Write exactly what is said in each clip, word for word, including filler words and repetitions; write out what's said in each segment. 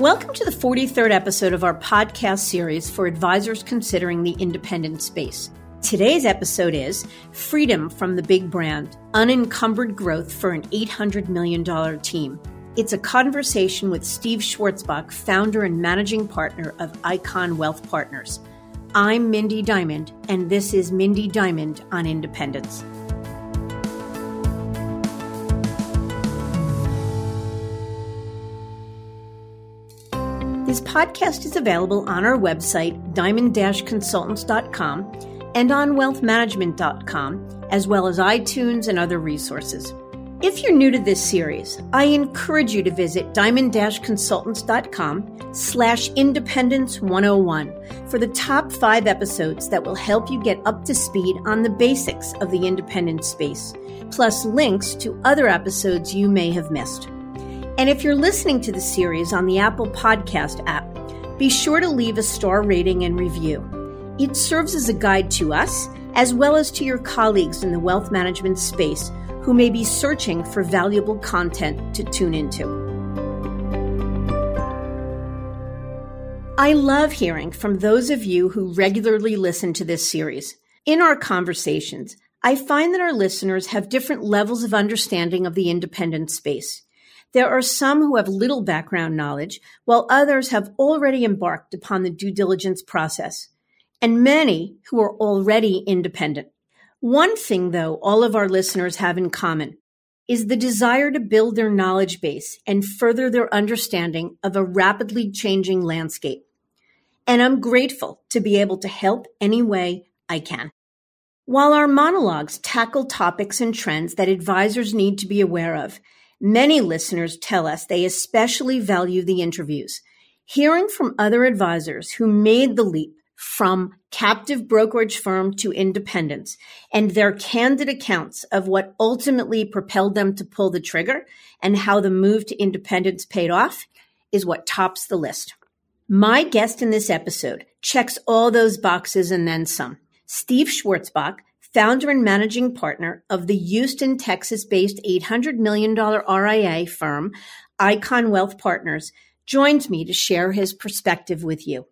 Welcome to the forty-third episode of our podcast series for advisors considering the independent space. Today's episode is Freedom from the Big Brand, Unencumbered Growth for an eight hundred million dollars Team. It's a conversation with Steve Schwartzbach, founder and managing partner of Icon Wealth Partners. I'm Mindy Diamond, and this is Mindy Diamond on Independence. This podcast is available on our website, diamond dash consultants dot com, and on wealth management dot com, as well as iTunes and other resources. If you're new to this series, I encourage you to visit diamond dash consultants dot com slash independence one oh one for the top five episodes that will help you get up to speed on the basics of the independent space, plus links to other episodes you may have missed. And if you're listening to the series on the Apple Podcast app, be sure to leave a star rating and review. It serves as a guide to us, as well as to your colleagues in the wealth management space who may be searching for valuable content to tune into. I love hearing from those of you who regularly listen to this series. In our conversations, I find that our listeners have different levels of understanding of the independent space. There are some who have little background knowledge, while others have already embarked upon the due diligence process, and many who are already independent. One thing, though, all of our listeners have in common is the desire to build their knowledge base and further their understanding of a rapidly changing landscape. And I'm grateful to be able to help any way I can. While our monologues tackle topics and trends that advisors need to be aware of, many listeners tell us they especially value the interviews. Hearing from other advisors who made the leap from captive brokerage firm to independence and their candid accounts of what ultimately propelled them to pull the trigger and how the move to independence paid off is what tops the list. My guest in this episode checks all those boxes and then some. Steve Schwartzbach, founder and managing partner of the Houston, Texas-based eight hundred million dollars R I A firm, Icon Wealth Partners, joins me to share his perspective with you.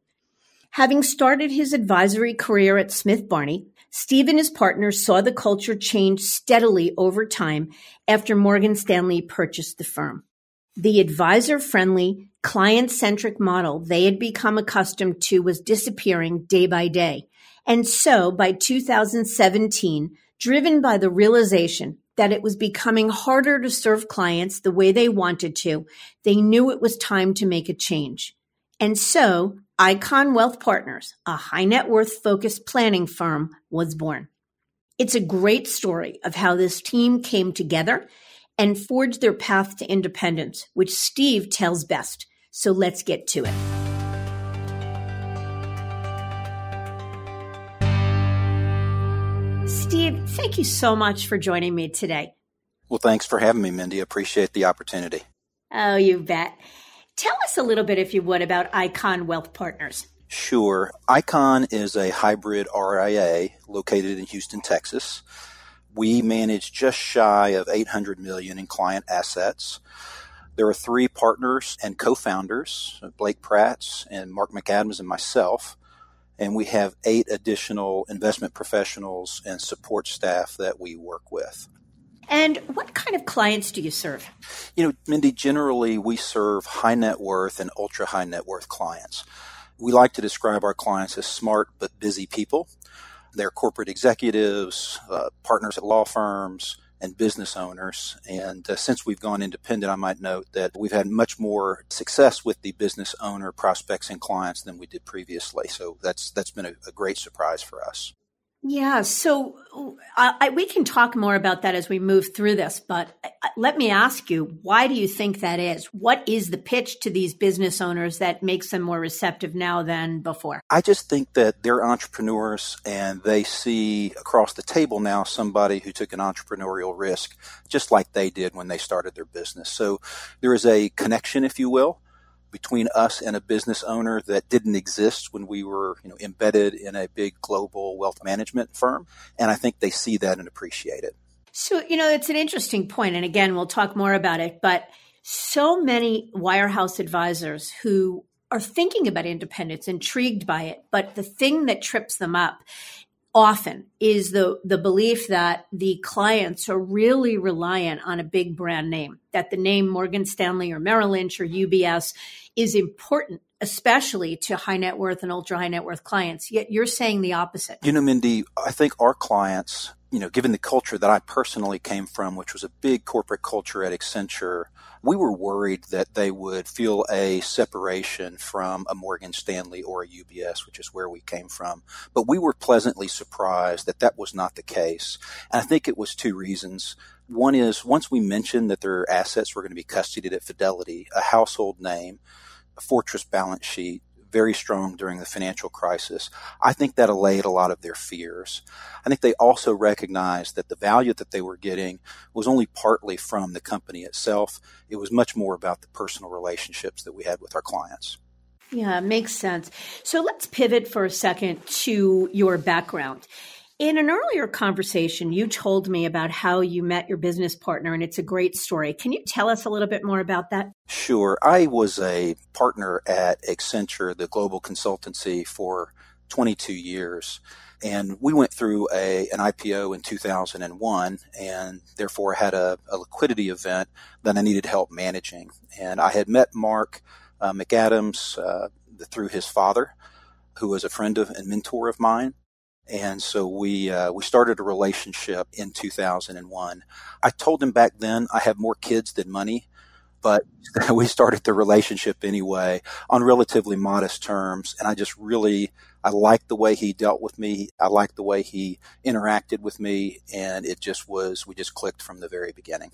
Having started his advisory career at Smith Barney, Steve and his partners saw the culture change steadily over time after Morgan Stanley purchased the firm. The advisor-friendly, client-centric model they had become accustomed to was disappearing day by day. And so by two thousand seventeen, driven by the realization that it was becoming harder to serve clients the way they wanted to, they knew it was time to make a change. And so Icon Wealth Partners, a high net worth focused planning firm, was born. It's a great story of how this team came together and forged their path to independence, which Steve tells best. So let's get to it. Steve, thank you so much for joining me today. Well, thanks for having me, Mindy. Appreciate the opportunity. Oh, you bet. Tell us a little bit, if you would, about Icon Wealth Partners. Sure. Icon is a hybrid R I A located in Houston, Texas. We manage just shy of eight hundred million dollars in client assets. There are three partners and co-founders, Blake Pratt and Mark McAdams and myself. And we have eight additional investment professionals and support staff that we work with. And what kind of clients do you serve? You know, Mindy, generally we serve high net worth and ultra high net worth clients. We like to describe our clients as smart but busy people. They're corporate executives, uh, partners at law firms, and business owners. And uh, since we've gone independent, I might note that we've had much more success with the business owner prospects and clients than we did previously. So that's that's been a, a great surprise for us. Yeah. So I, I, we can talk more about that as we move through this. But let me ask you, why do you think that is? What is the pitch to these business owners that makes them more receptive now than before? I just think that they're entrepreneurs and they see across the table now somebody who took an entrepreneurial risk, just like they did when they started their business. So there is a connection, if you will, between us and a business owner that didn't exist when we were, you know, embedded in a big global wealth management firm. And I think they see that and appreciate it. So, you know, it's an interesting point. And again, we'll talk more about it. But so many wirehouse advisors who are thinking about independence, intrigued by it, but the thing that trips them up often is the, the belief that the clients are really reliant on a big brand name, that the name Morgan Stanley or Merrill Lynch or U B S is important, especially to high net worth and ultra high net worth clients. Yet you're saying the opposite. You know, Mindy, I think our clients, you know, given the culture that I personally came from, which was a big corporate culture at Accenture, we were worried that they would feel a separation from a Morgan Stanley or a U B S, which is where we came from. But we were pleasantly surprised that that was not the case. And I think it was two reasons. One is, once we mentioned that their assets were going to be custodied at Fidelity, a household name, a fortress balance sheet, very strong during the financial crisis, I think that allayed a lot of their fears. I think they also recognized that the value that they were getting was only partly from the company itself. It was much more about the personal relationships that we had with our clients. Yeah, makes sense. So let's pivot for a second to your background. In an earlier conversation, you told me about how you met your business partner, and it's a great story. Can you tell us a little bit more about that? Sure. I was a partner at Accenture, the global consultancy, for twenty-two years. And we went through a an I P O in two thousand one, and therefore had a, a liquidity event that I needed help managing. And I had met Mark uh, McAdams uh, through his father, who was a friend of and mentor of mine. And so we uh, we started a relationship in two thousand one. I told him back then I have more kids than money, but we started the relationship anyway on relatively modest terms. And I just really, I liked the way he dealt with me. I liked the way he interacted with me. And it just was, we just clicked from the very beginning.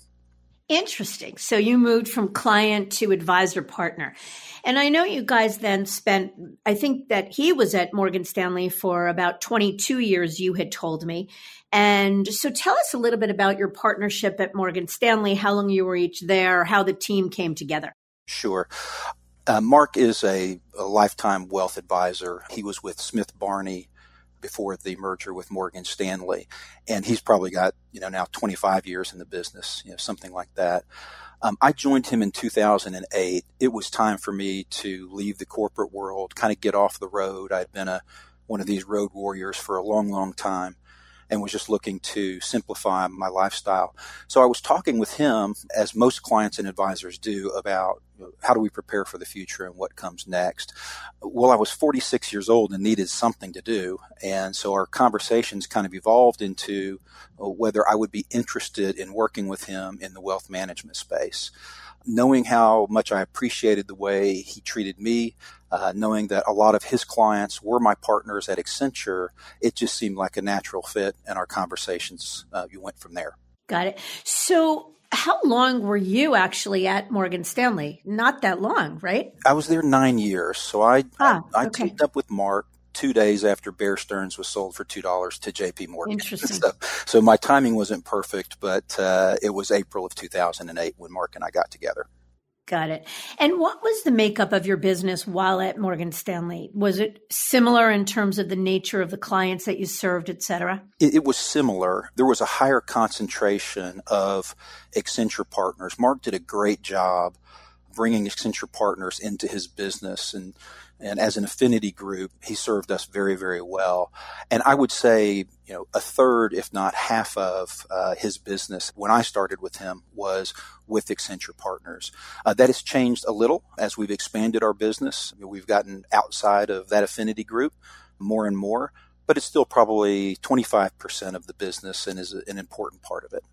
Interesting. So you moved from client to advisor partner. And I know you guys then spent, I think that he was at Morgan Stanley for about twenty-two years, you had told me. And so tell us a little bit about your partnership at Morgan Stanley, how long you were each there, how the team came together. Sure. Uh, Mark is a, a lifetime wealth advisor. He was with Smith Barney before the merger with Morgan Stanley. And he's probably got, you know, now twenty-five years in the business, you know, something like that. Um, I joined him in two thousand eight. It was time for me to leave the corporate world, kind of get off the road. I'd been a, one of these road warriors for a long, long time and was just looking to simplify my lifestyle. So I was talking with him, as most clients and advisors do, about how do we prepare for the future and what comes next. Well, I was forty-six years old and needed something to do. And so our conversations kind of evolved into whether I would be interested in working with him in the wealth management space. Knowing how much I appreciated the way he treated me, uh, knowing that a lot of his clients were my partners at Accenture, it just seemed like a natural fit, and our conversations uh, you went from there. Got it. So how long were you actually at Morgan Stanley? Not that long, right? I was there nine years. So I, ah, I, I okay. teamed up with Mark two days after Bear Stearns was sold for two dollars to J P Morgan. Interesting. So, so my timing wasn't perfect, but uh, it was April of two thousand eight when Mark and I got together. Got it. And what was the makeup of your business while at Morgan Stanley? Was it similar in terms of the nature of the clients that you served, et cetera? It, it was similar. There was a higher concentration of Accenture partners. Mark did a great job bringing Accenture partners into his business, and and as an affinity group, he served us very, very well. And I would say, you know, a third, if not half of uh, his business when I started with him was with Accenture Partners. Uh, that has changed a little as we've expanded our business. We've gotten outside of that affinity group more and more, but it's still probably twenty-five percent of the business and is an important part of it.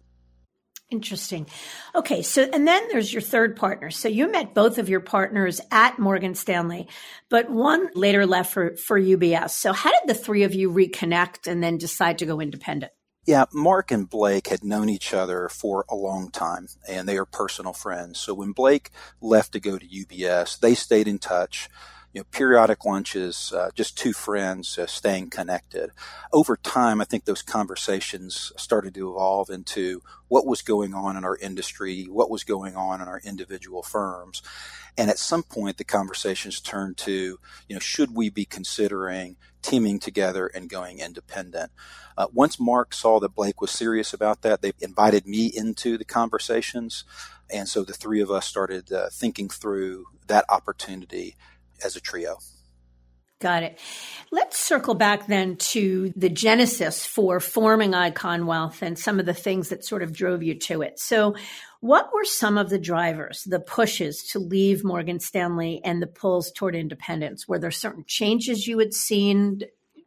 Interesting. Okay. So, and then there's your third partner. So you met both of your partners at Morgan Stanley, but one later left for, for U B S. So how did the three of you reconnect and then decide to go independent? Yeah. Mark and Blake had known each other for a long time, and they are personal friends. So when Blake left to go to U B S, they stayed in touch. you know, periodic lunches, uh, just two friends, uh, staying connected. Over time, I think those conversations started to evolve into what was going on in our industry, what was going on in our individual firms. And at some point, the conversations turned to, you know, should we be considering teaming together and going independent? Uh, once Mark saw that Blake was serious about that, they invited me into the conversations. And so the three of us started uh, thinking through that opportunity as a trio. Got it. Let's circle back then to the genesis for forming Icon Wealth and some of the things that sort of drove you to it. So what were some of the drivers, the pushes to leave Morgan Stanley and the pulls toward independence? Were there certain changes you had seen?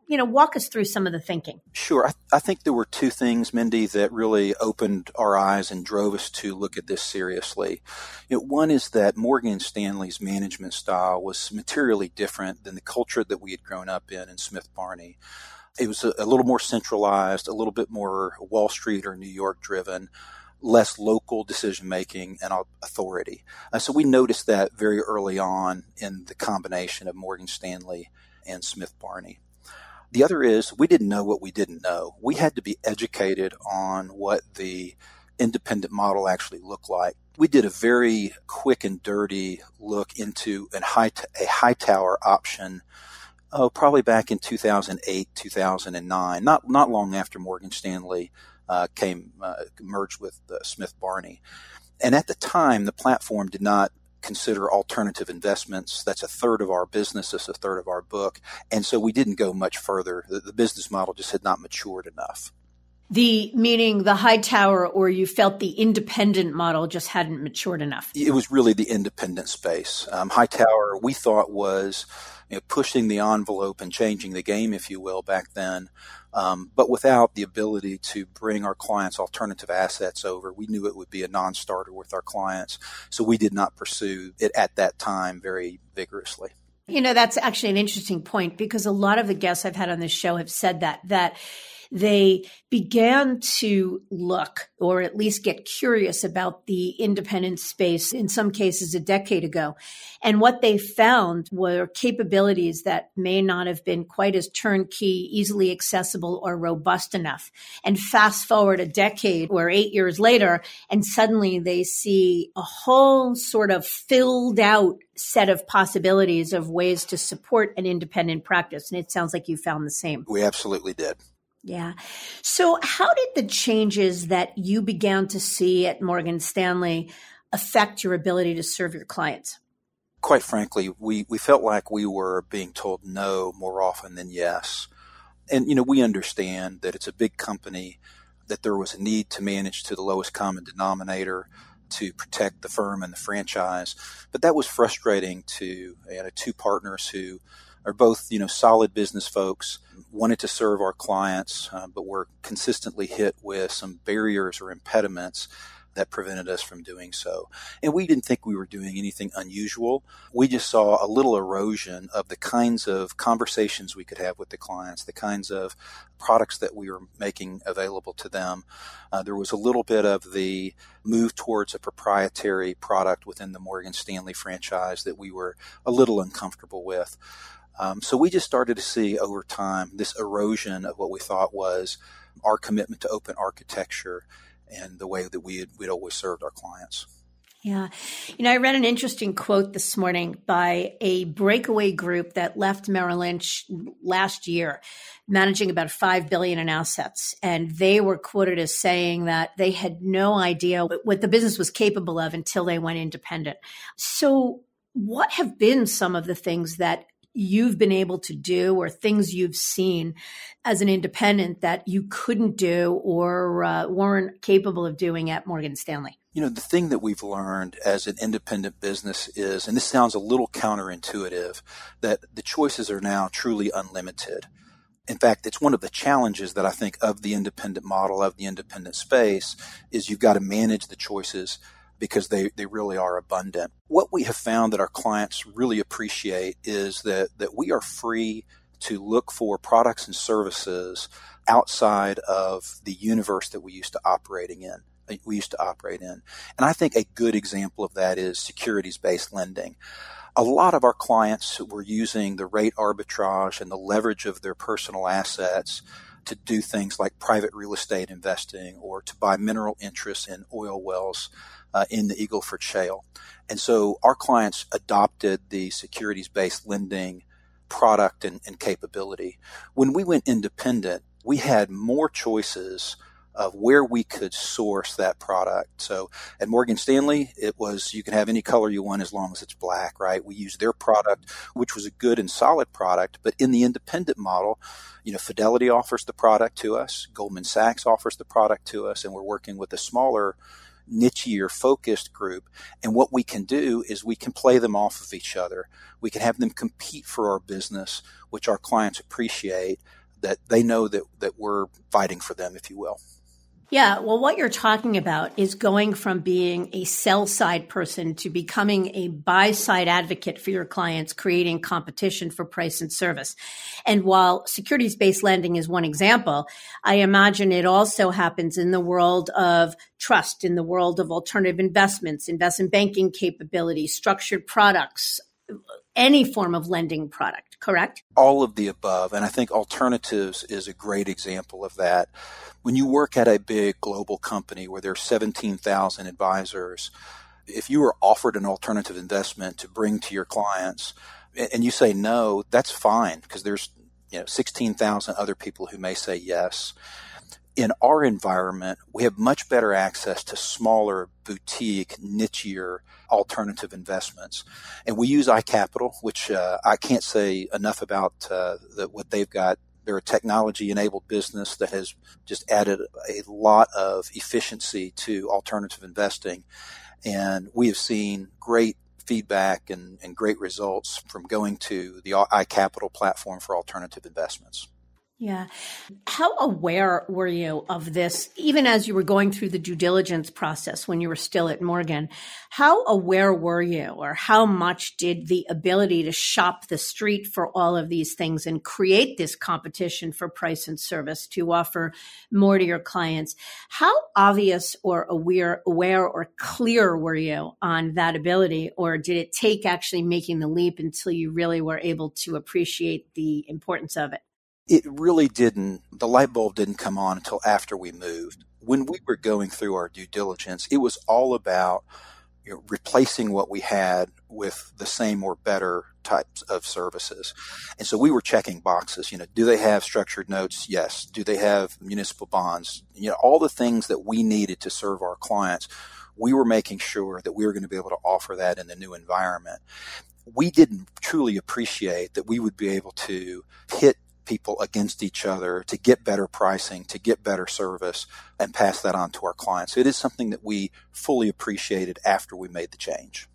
You know, walk us through some of the thinking. Sure. I, th- I think there were two things, Mindy, that really opened our eyes and drove us to look at this seriously. You know, one is that Morgan Stanley's management style was materially different than the culture that we had grown up in in Smith Barney. It was a, a little more centralized, a little bit more Wall Street or New York driven, less local decision-making and authority. Uh, so we noticed that very early on in the combination of Morgan Stanley and Smith Barney. The other is we didn't know what we didn't know. We had to be educated on what the independent model actually looked like. We did a very quick and dirty look into an high t- a Hightower option oh, probably back in two thousand eight, two thousand nine, not, not long after Morgan Stanley Uh, came uh, merged with uh, Smith Barney. And at the time, the platform did not consider alternative investments. That's a third of our business. That's a third of our book. And so we didn't go much further. The, the business model just had not matured enough. The meaning the Hightower, or you felt the independent model just hadn't matured enough. It was really the independent space. Um, Hightower, we thought, was you know, pushing the envelope and changing the game, if you will, back then. Um, but without the ability to bring our clients alternative assets over, we knew it would be a non-starter with our clients. So we did not pursue it at that time very vigorously. You know, that's actually an interesting point, because a lot of the guests I've had on this show have said that, that they began to look, or at least get curious about the independent space, in some cases a decade ago. And what they found were capabilities that may not have been quite as turnkey, easily accessible, or robust enough. And fast forward a decade or eight years later, and suddenly they see a whole sort of filled out set of possibilities of ways to support an independent practice. And it sounds like you found the same. We absolutely did. Yeah. So how did the changes that you began to see at Morgan Stanley affect your ability to serve your clients? Quite frankly, we, we felt like we were being told no more often than yes. And, you know, we understand that it's a big company, that there was a need to manage to the lowest common denominator to protect the firm and the franchise. But that was frustrating to you know, two partners who are both, you know, solid business folks, wanted to serve our clients, uh, but were consistently hit with some barriers or impediments that prevented us from doing so. And we didn't think we were doing anything unusual. We just saw a little erosion of the kinds of conversations we could have with the clients, the kinds of products that we were making available to them. Uh, there was a little bit of the move towards a proprietary product within the Morgan Stanley franchise that we were a little uncomfortable with. Um, so we just started to see over time this erosion of what we thought was our commitment to open architecture and the way that we had, we'd always served our clients. Yeah. You know, I read an interesting quote this morning by a breakaway group that left Merrill Lynch last year, managing about five billion dollars in assets. And they were quoted as saying that they had no idea what the business was capable of until they went independent. So what have been some of the things that you've been able to do, or things you've seen as an independent that you couldn't do or uh, weren't capable of doing at Morgan Stanley? You know, the thing that we've learned as an independent business is, and this sounds a little counterintuitive, that the choices are now truly unlimited. In fact, it's one of the challenges that I think of the independent model, of the independent space, is you've got to manage the choices because they, they really are abundant. What we have found that our clients really appreciate is that, that we are free to look for products and services outside of the universe that we used to operating in. We used to operate in. And I think a good example of that is securities-based lending. a lot of our clients were using the rate arbitrage and the leverage of their personal assets to do things like private real estate investing or to buy mineral interests in oil wells uh, in the Eagleford Shale. And so our clients adopted the securities-based lending product and, and capability. When we went independent, we had more choices of where we could source that product. So at Morgan Stanley, it was you can have any color you want as long as it's black, right? We used their product, which was a good and solid product. But in the independent model, you know, Fidelity offers the product to us, Goldman Sachs offers the product to us, and we're working with a smaller, nichier focused group. And what we can do is we can play them off of each other. We can have them compete for our business, which our clients appreciate, that they know that, that we're fighting for them, if you will. Yeah. Well, what you're talking about is going from being a sell side person to becoming a buy side advocate for your clients, creating competition for price and service. And while securities-based lending is one example, I imagine it also happens in the world of trust, in the world of alternative investments, investment banking capabilities, structured products, any form of lending product, correct? All of the above. And I think alternatives is a great example of that. When you work at a big global company where there are seventeen thousand advisors, if you were offered an alternative investment to bring to your clients and you say no, that's fine because there's you know sixteen thousand other people who may say yes. In our environment, we have much better access to smaller, boutique, nichier alternative investments. And we use iCapital, which uh, I can't say enough about uh, the, what they've got. They're a technology-enabled business that has just added a lot of efficiency to alternative investing. And we have seen great feedback and, and great results from going to the iCapital platform for alternative investments. Yeah. How aware were you of this, even as you were going through the due diligence process when you were still at Morgan? How aware were you, or how much did the ability to shop the street for all of these things and create this competition for price and service to offer more to your clients? How obvious or aware, aware or clear were you on that ability, or did it take actually making the leap until you really were able to appreciate the importance of it? It really didn't, the light bulb didn't come on until after we moved. When we were going through our due diligence, it was all about you know, replacing what we had with the same or better types of services. And so we were checking boxes, you know, do they have structured notes? Yes. Do they have municipal bonds? You know, all the things that we needed to serve our clients, we were making sure that we were going to be able to offer that in the new environment. We didn't truly appreciate that we would be able to hit people against each other to get better pricing, to get better service, and pass that on to our clients. So it is something that we fully appreciated after we made the change.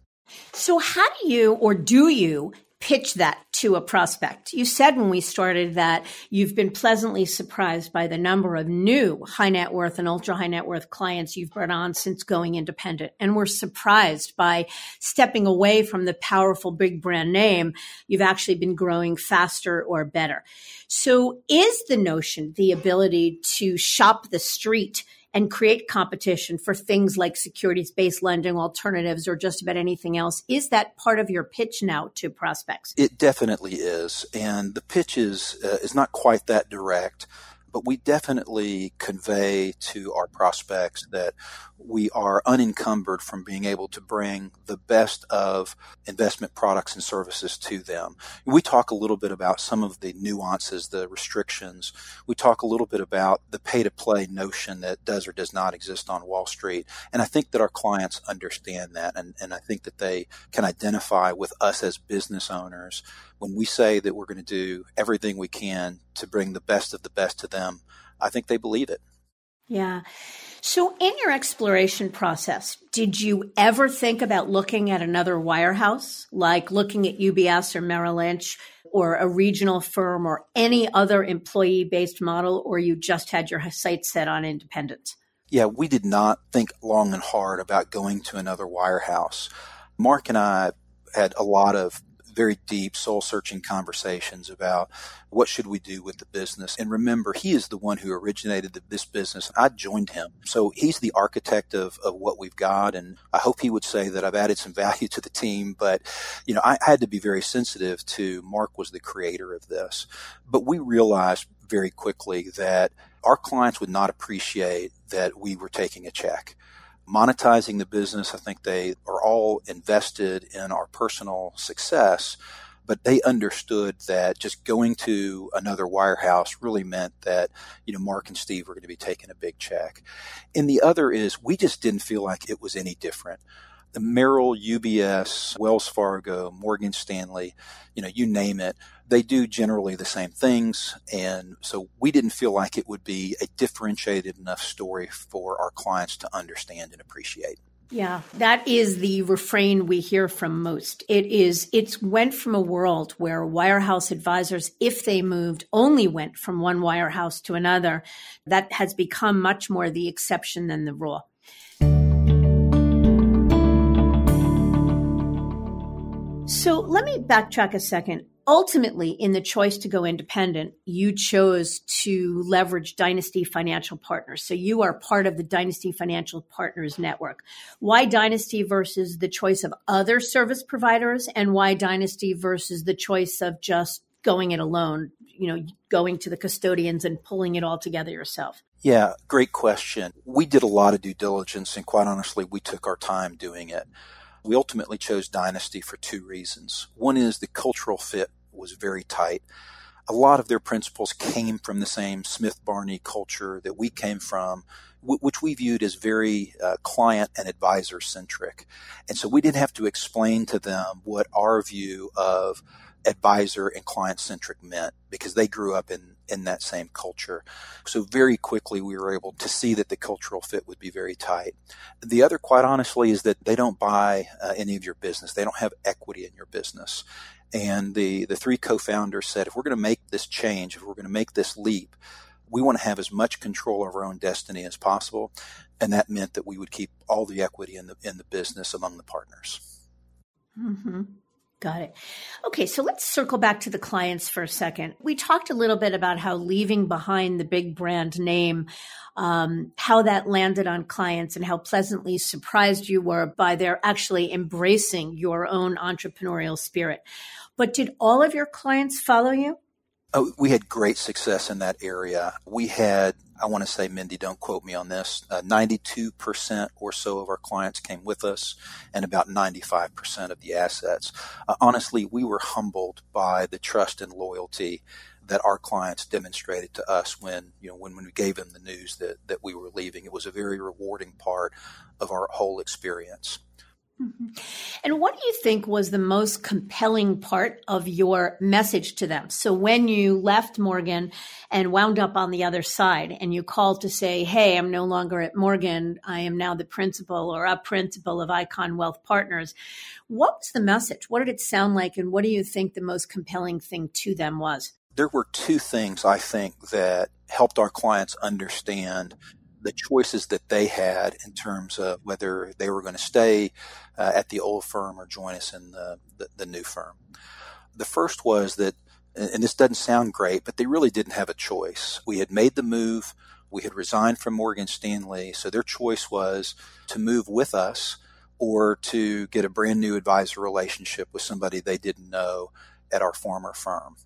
So how do you, or do you, pitch that to a prospect? You said when we started that you've been pleasantly surprised by the number of new high net worth and ultra high net worth clients you've brought on since going independent. And we're surprised by stepping away from the powerful big brand name. You've actually been growing faster or better. So is the notion, the ability to shop the street and create competition for things like securities-based lending, alternatives, or just about anything else, is that part of your pitch now to prospects? It definitely is. And the pitch is, uh, is not quite that direct, but we definitely convey to our prospects that we are unencumbered from being able to bring the best of investment products and services to them. We talk a little bit about some of the nuances, the restrictions. We talk a little bit about the pay-to-play notion that does or does not exist on Wall Street. And I think that our clients understand that, and, and I think that they can identify with us as business owners when we say that we're going to do everything we can to bring the best of the best to them. I think they believe it. Yeah. So in your exploration process, did you ever think about looking at another wirehouse, like looking at U B S or Merrill Lynch or a regional firm or any other employee-based model, or you just had your sights set on independence? Yeah, we did not think long and hard about going to another wirehouse. Mark and I had a lot of very deep, soul-searching conversations about what should we do with the business. And remember, he is the one who originated the, this business. I joined him. So he's the architect of, of what we've got. And I hope he would say that I've added some value to the team. But, you know, I, I had to be very sensitive to Mark was the creator of this. But we realized very quickly that our clients would not appreciate that we were taking a check. Monetizing the business, I think they are all invested in our personal success, but they understood that just going to another wirehouse really meant that, you know, Mark and Steve were going to be taking a big check. And the other is we just didn't feel like it was any different. The Merrill, U B S, Wells Fargo, Morgan Stanley, you know, you name it, they do generally the same things. And so we didn't feel like it would be a differentiated enough story for our clients to understand and appreciate. Yeah, that is the refrain we hear from most. It is, it's went from a world where wirehouse advisors, if they moved, only went from one wirehouse to another. That has become much more the exception than the rule. So let me backtrack a second. Ultimately, in the choice to go independent, you chose to leverage Dynasty Financial Partners. So you are part of the Dynasty Financial Partners network. Why Dynasty versus the choice of other service providers, and why Dynasty versus the choice of just going it alone, you know, going to the custodians and pulling it all together yourself? Yeah, great question. We did a lot of due diligence, and quite honestly, we took our time doing it. We ultimately chose Dynasty for two reasons. One is the cultural fit was very tight. A lot of their principles came from the same Smith Barney culture that we came from, which we viewed as very uh, client and advisor centric. And so we didn't have to explain to them what our view of advisor and client centric meant because they grew up in, in that same culture. So very quickly, we were able to see that the cultural fit would be very tight. The other, quite honestly, is that they don't buy uh, any of your business. They don't have equity in your business. And the, the three co-founders said, if we're going to make this change, if we're going to make this leap, we want to have as much control of our own destiny as possible. And that meant that we would keep all the equity in the, in the business among the partners. Mm-hmm. Got it. Okay, so let's circle back to the clients for a second. We talked a little bit about how leaving behind the big brand name, um, how that landed on clients and how pleasantly surprised you were by their actually embracing your own entrepreneurial spirit. But did all of your clients follow you? Oh, we had great success in that area. We had, I want to say, Mindy, don't quote me on this, uh, ninety-two percent or so of our clients came with us and about ninety-five percent of the assets. Uh, honestly, we were humbled by the trust and loyalty that our clients demonstrated to us when, you know, when, when we gave them the news that, that we were leaving. It was a very rewarding part of our whole experience. Mm-hmm. And what do you think was the most compelling part of your message to them? So when you left Morgan and wound up on the other side and you called to say, hey, I'm no longer at Morgan, I am now the principal or a principal of Icon Wealth Partners, what was the message? What did it sound like? And what do you think the most compelling thing to them was? There were two things, I think, that helped our clients understand the choices that they had in terms of whether they were going to stay uh, at the old firm or join us in the, the, the new firm. The first was that, and this doesn't sound great, but they really didn't have a choice. We had made the move. We had resigned from Morgan Stanley. So their choice was to move with us or to get a brand new advisor relationship with somebody they didn't know at our former firm.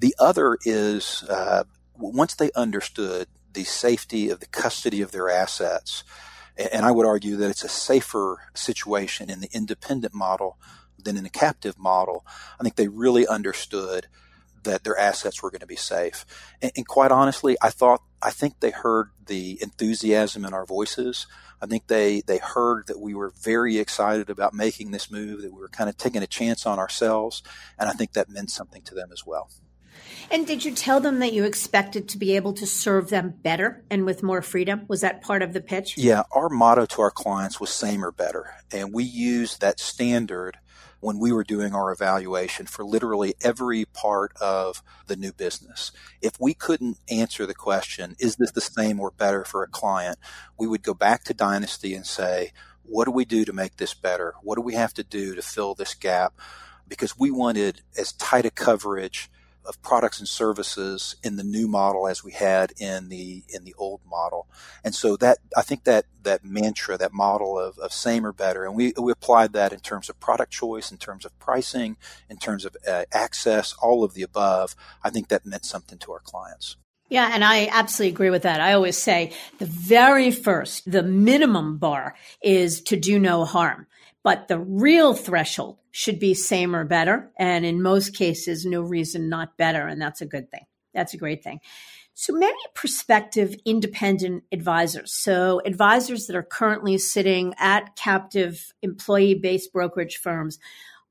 The other is uh, once they understood the safety of the custody of their assets. And I would argue that it's a safer situation in the independent model than in the captive model. I think they really understood that their assets were going to be safe. And, and quite honestly, I thought, I think they heard the enthusiasm in our voices. I think they, they heard that we were very excited about making this move, that we were kind of taking a chance on ourselves. And I think that meant something to them as well. And did you tell them that you expected to be able to serve them better and with more freedom? Was that part of the pitch? Yeah, our motto to our clients was same or better. And we used that standard when we were doing our evaluation for literally every part of the new business. If we couldn't answer the question, is this the same or better for a client, we would go back to Dynasty and say, what do we do to make this better? What do we have to do to fill this gap? because we wanted as tight a coverage of products and services in the new model as we had in the in the old model. And so that I think that that mantra, that model of, of same or better, and we, we applied that in terms of product choice, in terms of pricing, in terms of uh, access, all of the above. I think that meant something to our clients. Yeah, and I absolutely agree with that. I always say the very first, the minimum bar is to do no harm. But the real threshold should be same or better. And in most cases, no reason not better. And that's a good thing. That's a great thing. So many prospective independent advisors, so advisors that are currently sitting at captive employee-based brokerage firms,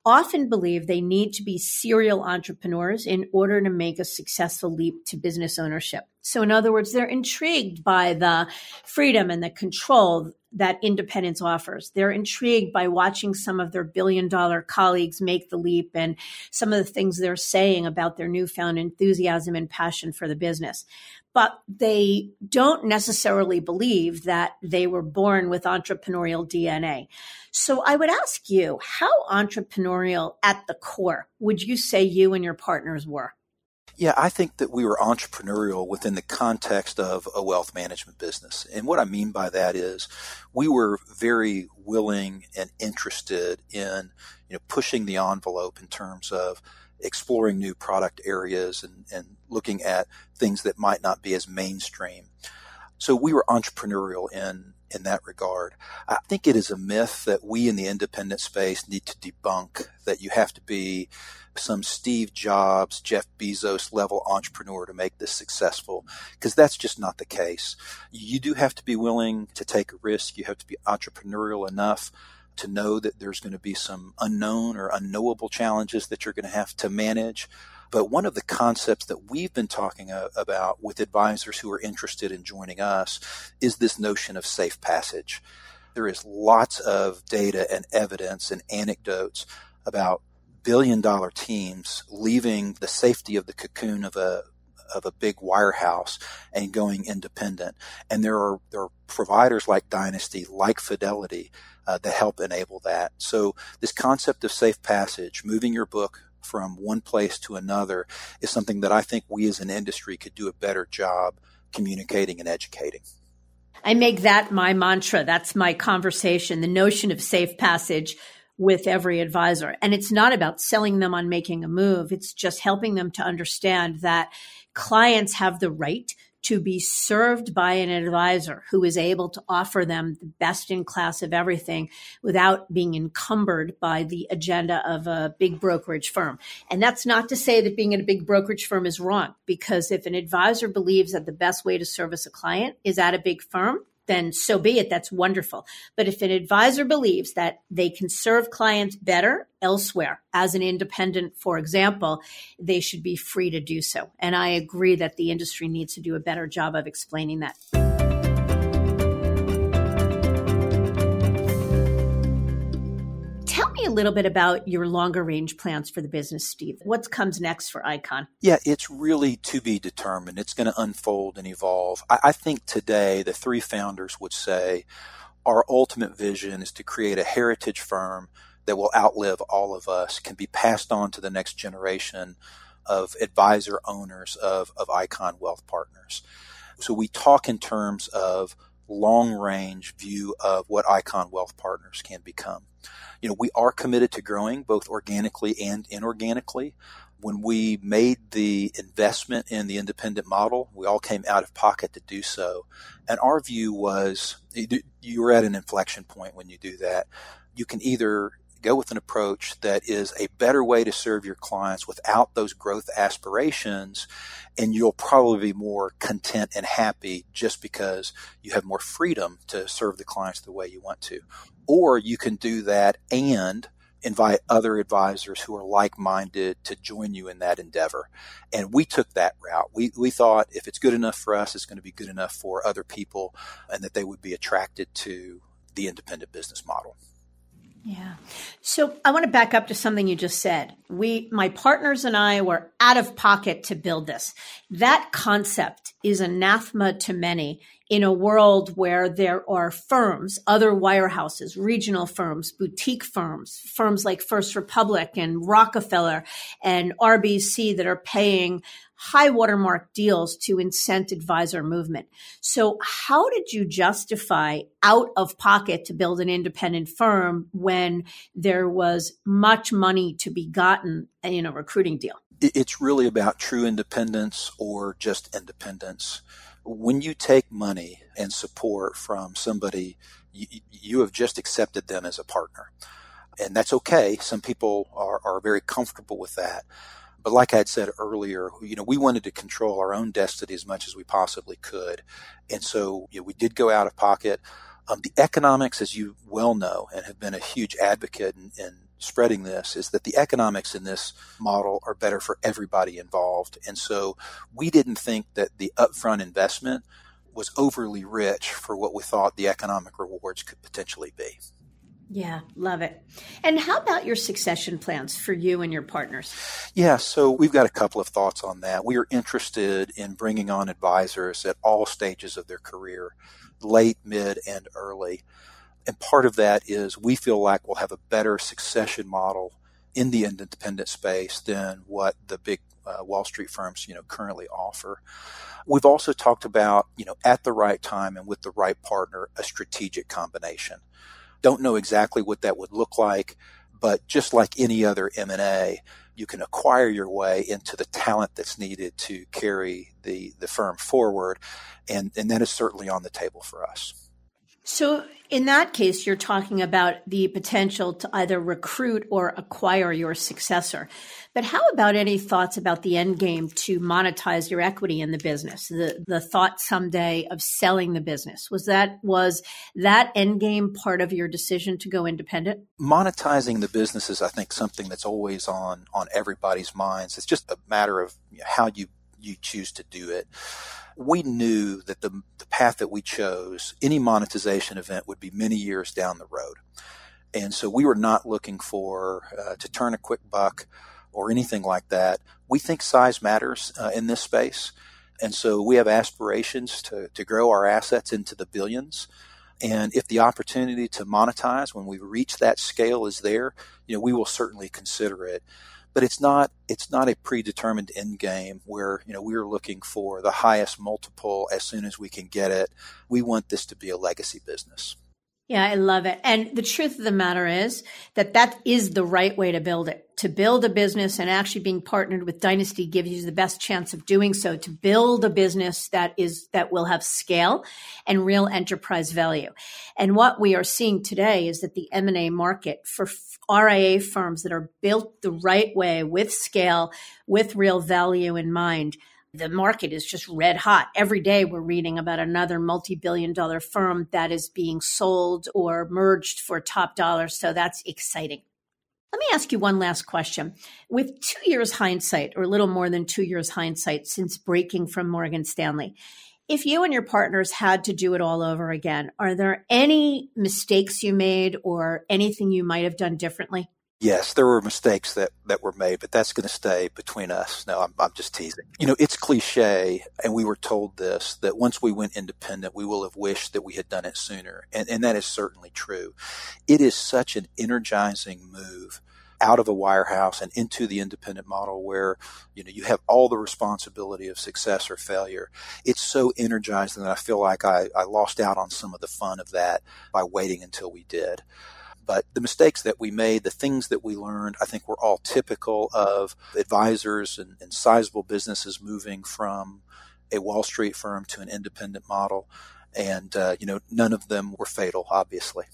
often believe they need to be serial entrepreneurs in order to make a successful leap to business ownership. So in other words, they're intrigued by the freedom and the control that independence offers. They're intrigued by watching some of their billion dollar colleagues make the leap and some of the things they're saying about their newfound enthusiasm and passion for the business. But they don't necessarily believe that they were born with entrepreneurial D N A. So I would ask you, how entrepreneurial at the core would you say you and your partners were? Yeah, I think that we were entrepreneurial within the context of a wealth management business. And what I mean by that is we were very willing and interested in, you know, pushing the envelope in terms of exploring new product areas and, and looking at things that might not be as mainstream. So we were entrepreneurial in in that regard. I think it is a myth that we in the independent space need to debunk, that you have to be some Steve Jobs, Jeff Bezos level entrepreneur to make this successful, because that's just not the case. You do have to be willing to take a risk. You have to be entrepreneurial enough to know that there's going to be some unknown or unknowable challenges that you're going to have to manage. But one of the concepts that we've been talking about with advisors who are interested in joining us is this notion of safe passage. There is lots of data and evidence and anecdotes about billion dollar teams leaving the safety of the cocoon of a of a big wirehouse and going independent. And there are there are providers like Dynasty, like Fidelity, uh, that help enable that. So this concept of safe passage, moving your book from one place to another, is something that I think we as an industry could do a better job communicating and educating. I make that my mantra. That's my conversation, the notion of safe passage with every advisor. And it's not about selling them on making a move. It's just helping them to understand that clients have the right to be served by an advisor who is able to offer them the best in class of everything without being encumbered by the agenda of a big brokerage firm. And that's not to say that being in a big brokerage firm is wrong, because if an advisor believes that the best way to service a client is at a big firm, then so be it. That's wonderful. But if an advisor believes that they can serve clients better elsewhere, as an independent, for example, they should be free to do so. And I agree that the industry needs to do a better job of explaining that. Tell me a little bit about your longer range plans for the business, Steve. What comes next for Icon? Yeah, it's really to be determined. It's going to unfold and evolve. I, I think today the three founders would say our ultimate vision is to create a heritage firm that will outlive all of us, can be passed on to the next generation of advisor owners of, of Icon Wealth Partners. So we talk in terms of long-range view of what Icon Wealth Partners can become. You know, we are committed to growing both organically and inorganically. When we made the investment in the independent model, we all came out of pocket to do so. And our view was you're at an inflection point when you do that. You can either go with an approach that is a better way to serve your clients without those growth aspirations, and you'll probably be more content and happy just because you have more freedom to serve the clients the way you want to. Or you can do that and invite other advisors who are like-minded to join you in that endeavor. And we took that route. We we thought if it's good enough for us, it's going to be good enough for other people, and that they would be attracted to the independent business model. Yeah. So I want to back up to something you just said. We, my partners and I were out of pocket to build this. That concept is anathema to many in a world where there are firms, other wirehouses, regional firms, boutique firms, firms like First Republic and Rockefeller and R B C that are paying high watermark deals to incent advisor movement. So how did you justify out of pocket to build an independent firm when there was much money to be gotten in a recruiting deal? It's really about true independence or just independence. When you take money and support from somebody, you, you have just accepted them as a partner. And that's okay. Some people are, are very comfortable with that. But like I had said earlier, you know, we wanted to control our own destiny as much as we possibly could. And so you know, we did go out of pocket. Um, the economics, as you well know, and have been a huge advocate in, in spreading this, is that the economics in this model are better for everybody involved. And so we didn't think that the upfront investment was overly rich for what we thought the economic rewards could potentially be. Yeah, love it. And how about your succession plans for you and your partners? Yeah, so we've got a couple of thoughts on that. We are interested in bringing on advisors at all stages of their career, late, mid, and early. And part of that is we feel like we'll have a better succession model in the independent space than what the big uh, Wall Street firms, you know, currently offer. We've also talked about, you know, at the right time and with the right partner, a strategic combination. Don't know exactly what that would look like, but just like any other M and A, you can acquire your way into the talent that's needed to carry the, the firm forward. And, and that is certainly on the table for us. So in that case, you're talking about the potential to either recruit or acquire your successor. But how about any thoughts about the end game to monetize your equity in the business? The the thought someday of selling the business. Was that was that end game part of your decision to go independent? Monetizing the business is, I think, something that's always on on everybody's minds. It's just a matter of how you you choose to do it. We knew that the, the path that we chose, any monetization event would be many years down the road. And so we were not looking for uh, to turn a quick buck or anything like that. We think size matters uh, in this space. And so we have aspirations to, to grow our assets into the billions. And if the opportunity to monetize when we reach that scale is there, you know, we will certainly consider it. But it's not it's not a predetermined end game where, you know, we're looking for the highest multiple as soon as we can get it. We want this to be a legacy business. Yeah, I love it. And the truth of the matter is that that is the right way to build it. To build a business and actually being partnered with Dynasty gives you the best chance of doing so, to build a business that is that will have scale and real enterprise value. And what we are seeing today is that the M and A market for R I A firms that are built the right way with scale, with real value in mind, the market is just red hot. Every day we're reading about another multi-billion dollar firm that is being sold or merged for top dollar. So that's exciting. Let me ask you one last question. With two years hindsight, or a little more than two years hindsight since breaking from Morgan Stanley, if you and your partners had to do it all over again, are there any mistakes you made or anything you might have done differently? Yes, there were mistakes that, that were made, but that's going to stay between us. No, I'm, I'm just teasing. You know, it's cliche, and we were told this, that once we went independent, we will have wished that we had done it sooner. And, and that is certainly true. It is such an energizing move out of a wirehouse and into the independent model where, you know, you have all the responsibility of success or failure. It's so energizing that I feel like I, I lost out on some of the fun of that by waiting until we did. But the mistakes that we made, the things that we learned, I think were all typical of advisors and, and sizable businesses moving from a Wall Street firm to an independent model. And, uh, you know, none of them were fatal, obviously.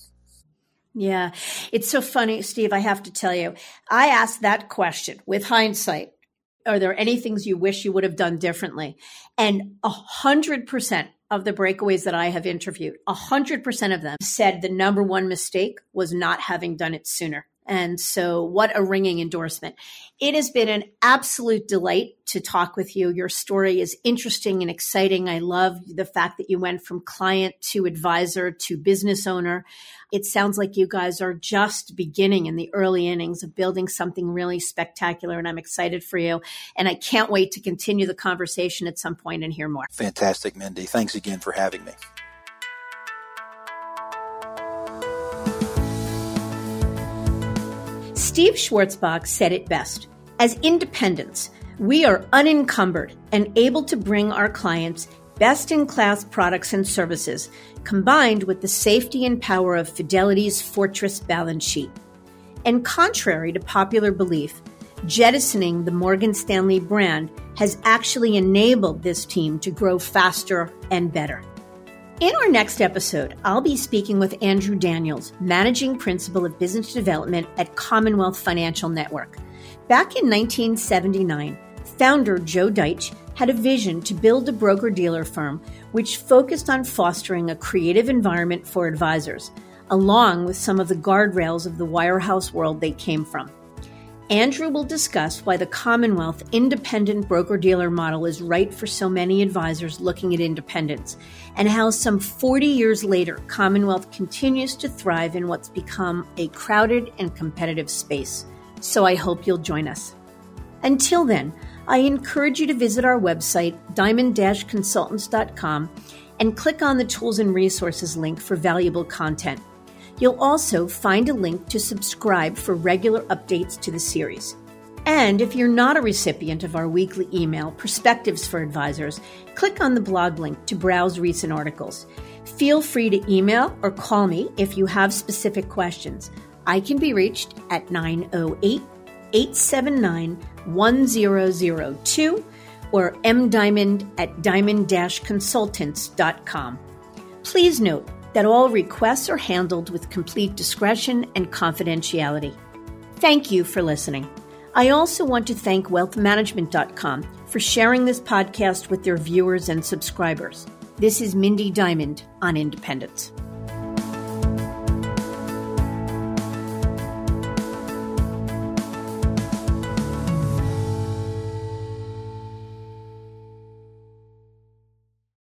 Yeah. It's so funny, Steve, I have to tell you, I asked that question with hindsight. Are there any things you wish you would have done differently? And a hundred percent of the breakaways that I have interviewed, a hundred percent of them said the number one mistake was not having done it sooner. And so what a ringing endorsement. It has been an absolute delight to talk with you. Your story is interesting and exciting. I love the fact that you went from client to advisor to business owner. It sounds like you guys are just beginning in the early innings of building something really spectacular, and I'm excited for you. And I can't wait to continue the conversation at some point and hear more. Fantastic, Mindy. Thanks again for having me. Steve Schwartzbach said it best. As independents, we are unencumbered and able to bring our clients best-in-class products and services, combined with the safety and power of Fidelity's fortress balance sheet. And contrary to popular belief, jettisoning the Morgan Stanley brand has actually enabled this team to grow faster and better. In our next episode, I'll be speaking with Andrew Daniels, Managing Principal of Business Development at Commonwealth Financial Network. Back in nineteen seventy-nine, founder Joe Deitch had a vision to build a broker-dealer firm which focused on fostering a creative environment for advisors, along with some of the guardrails of the wirehouse world they came from. Andrew will discuss why the Commonwealth independent broker-dealer model is right for so many advisors looking at independence, and how some forty years later, Commonwealth continues to thrive in what's become a crowded and competitive space. So I hope you'll join us. Until then, I encourage you to visit our website, diamond dash consultants dot com, and click on the Tools and Resources link for valuable content. You'll also find a link to subscribe for regular updates to the series. And if you're not a recipient of our weekly email, Perspectives for Advisors, click on the blog link to browse recent articles. Feel free to email or call me if you have specific questions. I can be reached at nine oh eight, eight seven nine, one oh oh two or mdiamond at diamond dash consultants dot com. Please note that all requests are handled with complete discretion and confidentiality. Thank you for listening. I also want to thank wealth management dot com for sharing this podcast with their viewers and subscribers. This is Mindy Diamond on Independence.